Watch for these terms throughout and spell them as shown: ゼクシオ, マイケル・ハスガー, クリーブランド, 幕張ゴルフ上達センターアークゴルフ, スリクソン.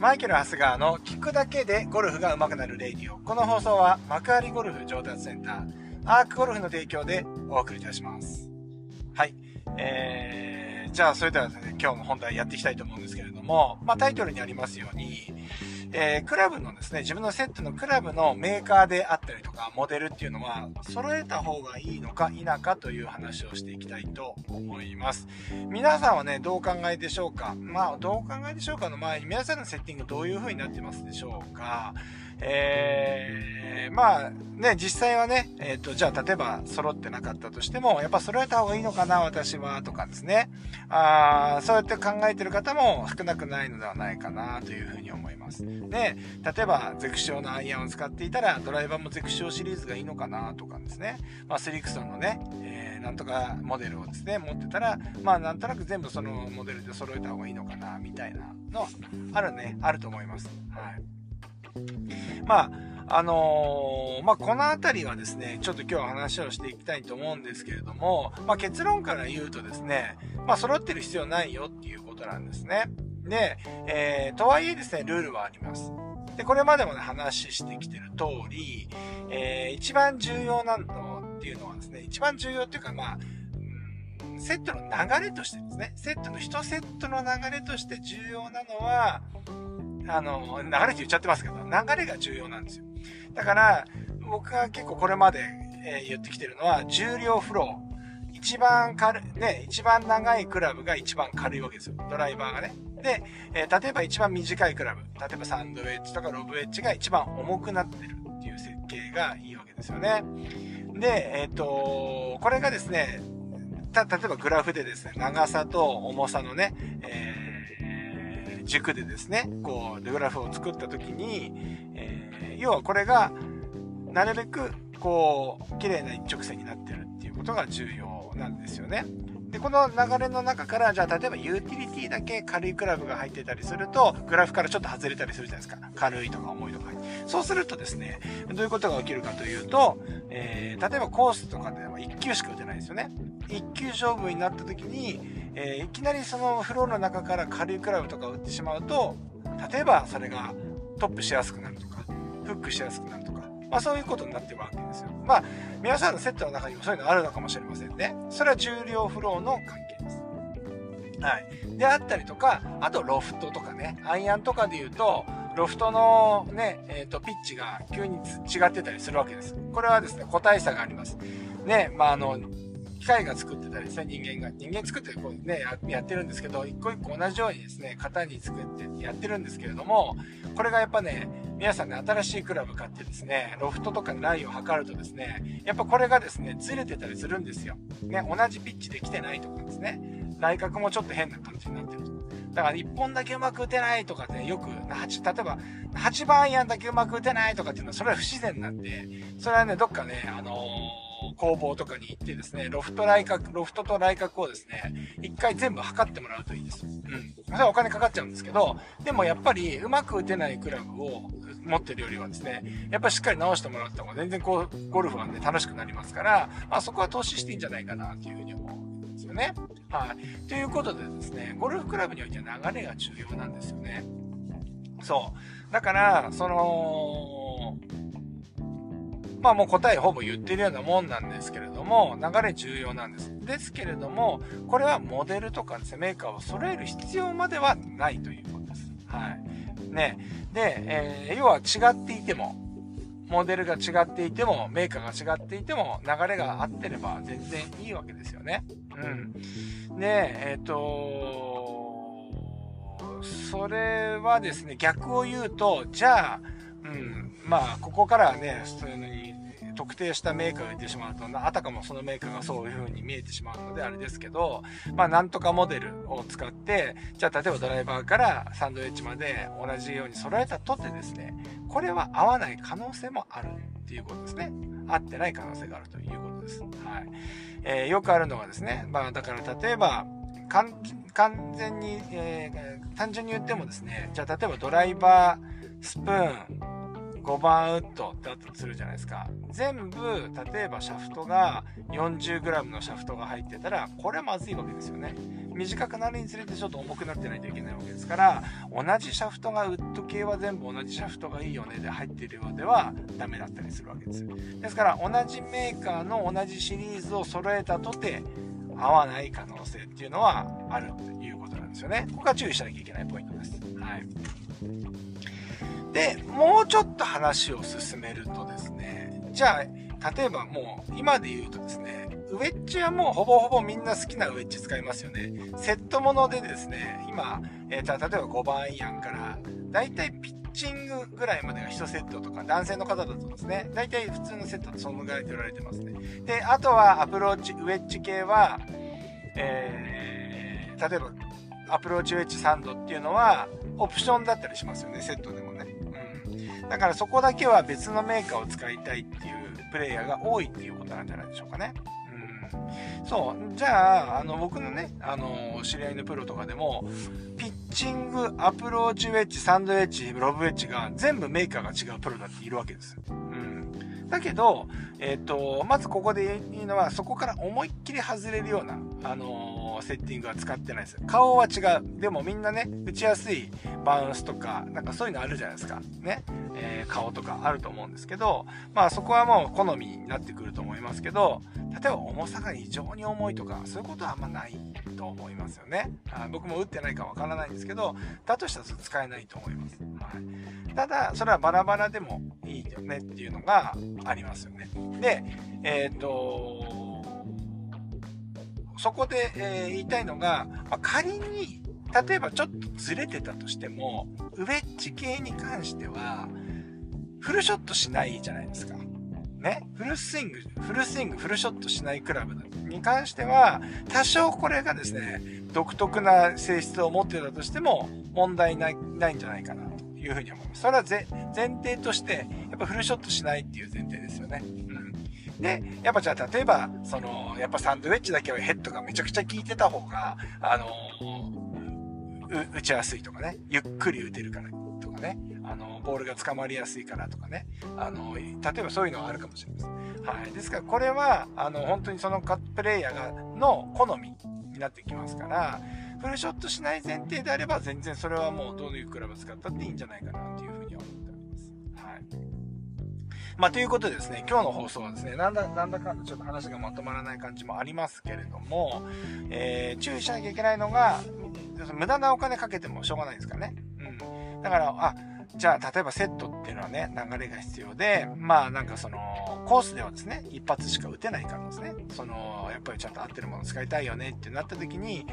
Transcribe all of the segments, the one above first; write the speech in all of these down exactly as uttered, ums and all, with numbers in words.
マイケル・ハスガーの聞くだけでゴルフが上手くなるレディオ。この放送は幕張ゴルフ上達センターアークゴルフの提供でお送りいたします。はい、えー、じゃあそれではですね、今日も本題やっていきたいと思うんですけれども、まあ、タイトルにありますように、えー、クラブのですね、自分のセットのクラブのメーカーであったりとかモデルっていうのは揃えた方がいいのか否かという話をしていきたいと思います。皆さんはね、どうお考えでしょうか。まあどうお考えでしょうかの前に、皆さんのセッティングどういう風になってますでしょうか。えー、まあね、実際はね、えーと、じゃあ例えば揃ってなかったとしても、やっぱ揃えた方がいいのかな私はとかですね、あー、そうやって考えてる方も少なくないのではないかなというふうに思います。で、例えばゼクシオのアイアンを使っていたらドライバーもゼクシオシリーズがいいのかなとかですね、まあ、スリクソンのね、えー、なんとかモデルをですね持ってたら、まあなんとなく全部そのモデルで揃えた方がいいのかなみたいなのあるね、あると思います。はい、まああのーまあ、この辺りはですね、ちょっと今日話をしていきたいと思うんですけれども、まあ、結論から言うとですね、まあ、揃ってる必要ないよっていうことなんですね。で、えー、とはいえですね、ルールはあります。で、これまでも、ね、話してきてる通り、えー、一番重要なのっていうのはですね、一番重要っていうか、まあセットの流れとしてですね、セットのいちセットの流れとして重要なのは、あの、流れって言っちゃってますけど、流れが重要なんですよ。だから、僕が結構これまで、えー、言ってきてるのは、重量フロー。一番軽い、ね、一番長いクラブが一番軽いわけですよ。ドライバーがね。で、えー、例えば一番短いクラブ。例えばサンドウェッジとかロブウェッジが一番重くなってるっていう設計がいいわけですよね。で、えっと、これがですね、た、例えばグラフでですね、長さと重さのね、えー軸でですね、こうグラフを作った時に、えー、要はこれがなるべくこう綺麗な一直線になってるっていうことが重要なんですよね。で、この流れの中から、じゃあ例えばユーティリティだけ軽いクラブが入ってたりすると、グラフからちょっと外れたりするじゃないですか。軽いとか重いとか。そうするとですね、どういうことが起きるかというと、えー、例えばコースとかでは一球しか打てないですよね。一球勝負になった時に、えー、いきなりそのフローの中から軽いクラブとか打ってしまうと、例えばそれがトップしやすくなるとか、フックしやすくなるとか、まあそういうことになってるわけですよ。まあ皆さんのセットの中にもそういうのあるのかもしれませんね。それは重量フローの関係です。はい。であったりとか、あとロフトとかね、アイアンとかで言うと、ロフトのね、えーと、ピッチが急に違ってたりするわけです。これはですね、個体差があります。ね、まああの、機械が作ってたりですね、人間が、人間作ってこうね、やってるんですけど、一個一個同じようにですね、型に作ってやってるんですけれども、これがやっぱね、皆さんね、新しいクラブ買ってですね、ロフトとかラインを測るとですね、やっぱこれがですね、ずれてたりするんですよ。ね、同じピッチで来てないとかですね、内角もちょっと変な感じになってるとか。だからいっぽんだけうまく打てないとかって、ね、よくはち、例えばはちばんアイアンだけうまく打てないとかっていうのは、それは不自然なんで、それはね、どっかね、あのー、工房とかに行ってですね、ロフト来角、ロフトと来角をですね、一回全部測ってもらうといいです。うん。それはお金かかっちゃうんですけど、でもやっぱりうまく打てないクラブを持ってるよりはですね、やっぱりしっかり直してもらった方が全然こう、ゴルフはね、楽しくなりますから、まあそこは投資していいんじゃないかなというふうに思うんですよね。はい。ということでですね、ゴルフクラブにおいては流れが重要なんですよね。そう。だから、その、まあもう答えほぼ言ってるようなもんなんですけれども、流れ重要なんです。ですけれども、これはモデルとかですね、メーカーを揃える必要まではないということです。はい。ね。で、えー、要は違っていても、モデルが違っていても、メーカーが違っていても、流れが合ってれば全然いいわけですよね。うん。で、えっと、それはですね、逆を言うと、じゃあ、うん、まあここからはね、そういうのに特定したメーカーがいてしまうと、あたかもそのメーカーがそういう風に見えてしまうのであれですけど、まあなんとかモデルを使って、じゃあ例えばドライバーからサンドウェッジまで同じように揃えたとってですね、これは合わない可能性もあるっていうことですね。合ってない可能性があるということです。はい。えー、よくあるのがですね、まあだから例えば完全に、えー、単純に言ってもですね、じゃあ例えばドライバー、スプーン、ごばんウッドだとするじゃないですか。全部例えばシャフトが よんじゅうグラム のシャフトが入ってたらこれはまずいわけですよね。短くなるにつれてちょっと重くなってないといけないわけですから、同じシャフトがウッド系は全部同じシャフトがいいよねで入っているようではダメだったりするわけです。ですから同じメーカーの同じシリーズを揃えたとて合わない可能性っていうのはあるということなんですよね。ここは注意しなきゃいけないポイントです。はい。で、もうちょっと話を進めるとですね、じゃあ例えばもう今で言うとですね、ウェッジはもうほぼほぼみんな好きなウェッジ使いますよね。セットものでですね、今、えー、例えばごばんアイアンからだいたいピッピッチングぐらいまでがいちセットとか、男性の方だとですね、大体普通のセットってそのぐらい取られてますね。で、あとはアプローチウェッジ系は、えー、例えばアプローチウェッジサンドっていうのはオプションだったりしますよね、セットでもね、うん、だからそこだけは別のメーカーを使いたいっていうプレイヤーが多いっていうことなんじゃないでしょうかね。そうじゃあ、あの僕のね、あの知り合いのプロとかでもピッチング、アプローチウェッジ、サンドウェッジ、ロブウェッジが全部メーカーが違うプロだっているわけです、うん、だけど、えーと、まずここでいいのはそこから思いっきり外れるような、あのー、セッティングは使ってないです。顔は違う、でもみんなね打ちやすいバウンスとかなんかそういうのあるじゃないですかね、えー、顔とかあると思うんですけど、まあそこはもう好みになってくると思いますけど、例えば重さが異常に重いとかそういうことはあんまないと思いますよね。あ、僕も打ってないかわからないんですけど、だとしたら使えないと思います、はい、ただそれはバラバラでもいいよねっていうのがありますよね。で、えーとそこで、えー、言いたいのが、まあ、仮に例えばちょっとずれてたとしてもウェッジ系に関してはフルショットしないじゃないですかね、フルスイング、フルスイング、フルショットしないクラブに関しては、多少これがですね、独特な性質を持ってたとしても、問題ない、ないんじゃないかなというふうに思います。それは前提として、やっぱフルショットしないっていう前提ですよね。うん、で、やっぱじゃあ例えば、その、やっぱサンドウェッジだけはヘッドがめちゃくちゃ効いてた方が、あの、打ちやすいとかね、ゆっくり打てるからとかね。あのボールが捕まりやすいからとかね、あの例えばそういうのがあるかもしれません、はい、ですからこれはあの本当にそのプレイヤーの好みになってきますから、フルショットしない前提であれば全然それはもうどういうクラブ使ったっていいんじゃないかなというふうに思っております、はい。まあ、ということでですね、今日の放送はですね、なんだなんだかんだちょっと話がまとまらない感じもありますけれども、えー、注意しなきゃいけないのが無駄なお金かけてもしょうがないですからね、うん、だからあじゃあ例えばセットっていうのはね、流れが必要で、まあなんかそのコースではですね一発しか打てないからですね、そのやっぱりちゃんと合ってるものを使いたいよねってなった時に、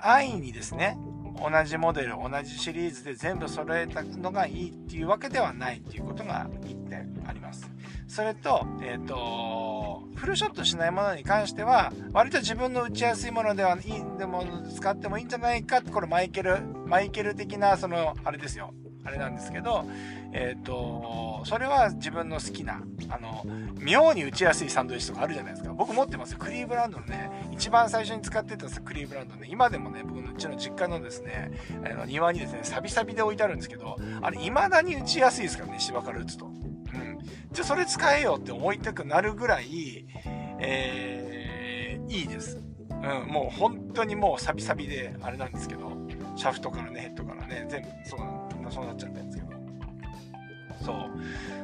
安易にですね同じモデル、同じシリーズで全部揃えたのがいいっていうわけではないっていうことがいってんあります。それと、えっと、フルショットしないものに関しては、割と自分の打ちやすいものではいいでも使ってもいいんじゃないか、これマイケル、マイケル的なそのあれですよ、あれなんですけど、えーと、それは自分の好きな、あの妙に打ちやすいサンドイッチとかあるじゃないですか。僕持ってますよ、クリーブランドのね、一番最初に使ってたクリーブランドね、今でもね僕のうちの実家のですね、あの庭にですねサビサビで置いてあるんですけど、あれ未だに打ちやすいですからね、芝から打つと、うん、じゃあそれ使えよって思いたくなるぐらい、えー、いいです、うん、もう本当にもうサビサビであれなんですけど、シャフトからねヘッドからね全部そうなんです、そうなっちゃったんですけど、そう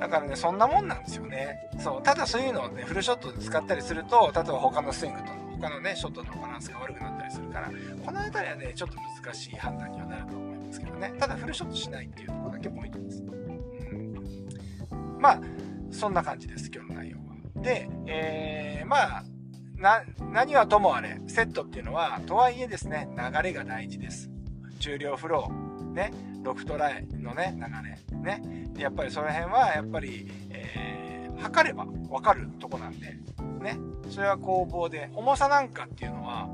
だからね、そんなもんなんですよね。そう、ただそういうのをねフルショットで使ったりすると、例えば他のスイングと他のねショットのバランスが悪くなったりするから、この辺りはねちょっと難しい判断にはなると思いますけどね。ただフルショットしないっていうところだけポイントです、うん、まあそんな感じです今日の内容は。で、えー、まあな何はともあれセットっていうのはとはいえですね、流れが大事です。重量フローね、ロフトライのね流れね、やっぱりその辺はやっぱり、えー、測れば分かるとこなんでね、それは工房で、重さなんかっていうのは、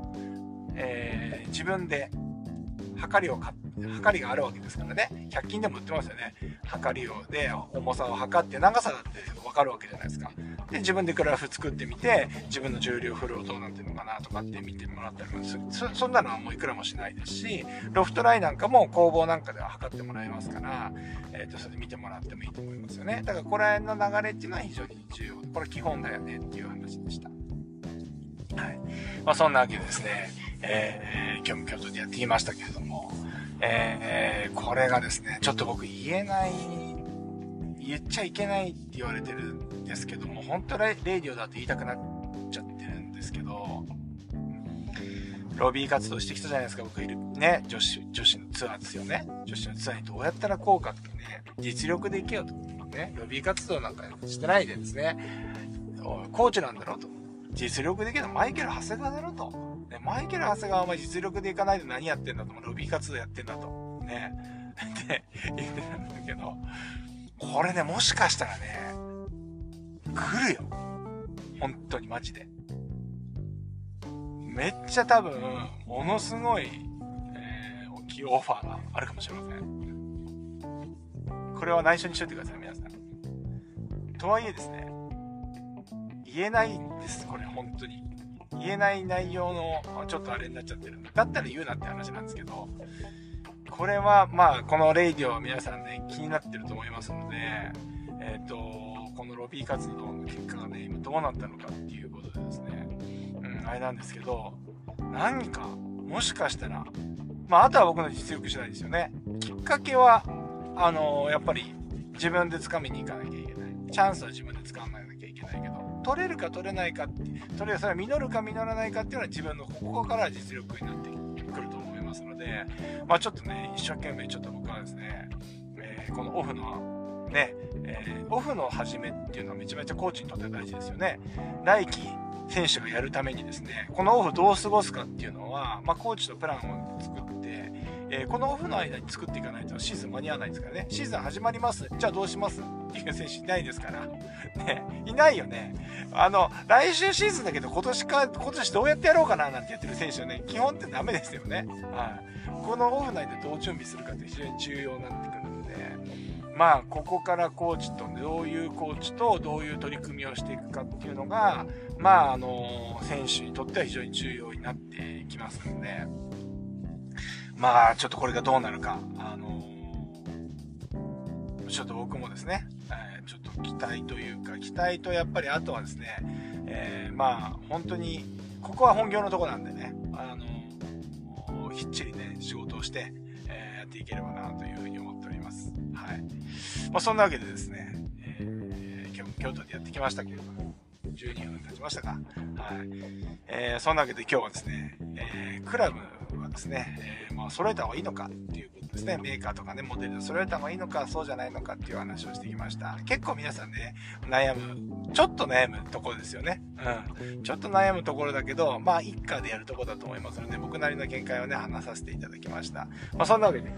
えー、自分で測りを買っはかりがあるわけですからね。ひゃく均でも売ってますよね。はかりをで重さを測って長さだって分かるわけじゃないですか。で自分でグラフ作ってみて自分の重量振る音なんていうのかなとかって見てもらったりもする。 そ, そんなのはもういくらもしないですし、ロフトライなんかも工房なんかでは測ってもらえますから、えー、とそれで見てもらってもいいと思いますよね。だからこれの流れっていうのは非常に重要、これ基本だよねっていう話でした。はい、まあ、そんなわけでですね、えー、今日も京都でやってきましたけれども、えー、これがですねちょっと僕言えない言っちゃいけないって言われてるんですけども、本当はレディオだって言いたくなっちゃってるんですけど、ロビー活動してきたじゃないですか僕いる、ね、女子、女子のツアーですよね。女子のツアーにどうやったらこうかってね、実力でいけよとね、ロビー活動なんかしてないでですね、コーチなんだろうと、実力でいけるのマイケル長谷川だろうと。マイケル・長谷川は実力でいかないで何やってんだと、ロビー活動やってんだとねって言ってたんだけど、これねもしかしたらね来るよ本当にマジで。めっちゃ多分ものすごい、えー、大きいオファーがあるかもしれません。これは内緒にしといてください皆さん。とはいえですね言えないんです、これ本当に言えない内容のちょっとあれになっちゃってるんだったら言うなって話なんですけど、これはまあこのレイディオ皆さんね気になってると思いますので、えっとこのロビー活動の結果がね今どうなったのかっていうことでですね、うん、あれなんですけど、何かもしかしたら、まああとは僕の実力次第ですよね。きっかけはあのやっぱり自分で掴みに行かなきゃいけない、チャンスは自分で掴まなきゃいけないけど、取れるか取れないかって、それは実るか実らないかっていうのは自分のここから実力になってくると思いますので、まあちょっとね一生懸命ちょっと僕はですね、えー、このオフのね、えー、オフの始めっていうのはめちゃめちゃコーチにとって大事ですよね。来季選手がやるためにですね、このオフどう過ごすかっていうのは、まあ、コーチとプランを作って、えー、このオフの間に作っていかないとシーズン間に合わないですからね。シーズン始まります、じゃあどうしますっていう選手いないですからね、いないよね。あの来週シーズンだけど今年か今年どうやってやろうかななんてやってる選手はね基本ってダメですよね。はい、このオフの間どう準備するかって非常に重要になってくるので、まあここからコーチとどういうコーチとどういう取り組みをしていくかっていうのが、まああの選手にとっては非常に重要になってきますので、まあちょっとこれがどうなるか、あのちょっと僕もですね、えー、ちょっと期待というか期待とやっぱりあとはですね、えー、まあ本当にここは本業のとこなんでね、あのきっちりね仕事をして、えー、やっていければなというふうに思っております。はい、まあ、そんなわけでですね、えー、今日京都でやってきましたけれどもじゅうにふん経ちましたか。はい、えー、そんなわけで今日はですね、えー、クラブはですね、えーまあ、揃えた方がいいのかっていうことですね。メーカーとかねモデルで揃えた方がいいのかそうじゃないのかっていう話をしてきました。結構皆さんね悩むちょっと悩むところですよね、うん、ちょっと悩むところだけどまあ一家でやるところだと思いますので、僕なりの見解をね話させていただきました。まあ、そんなわけで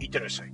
いってらっしゃい。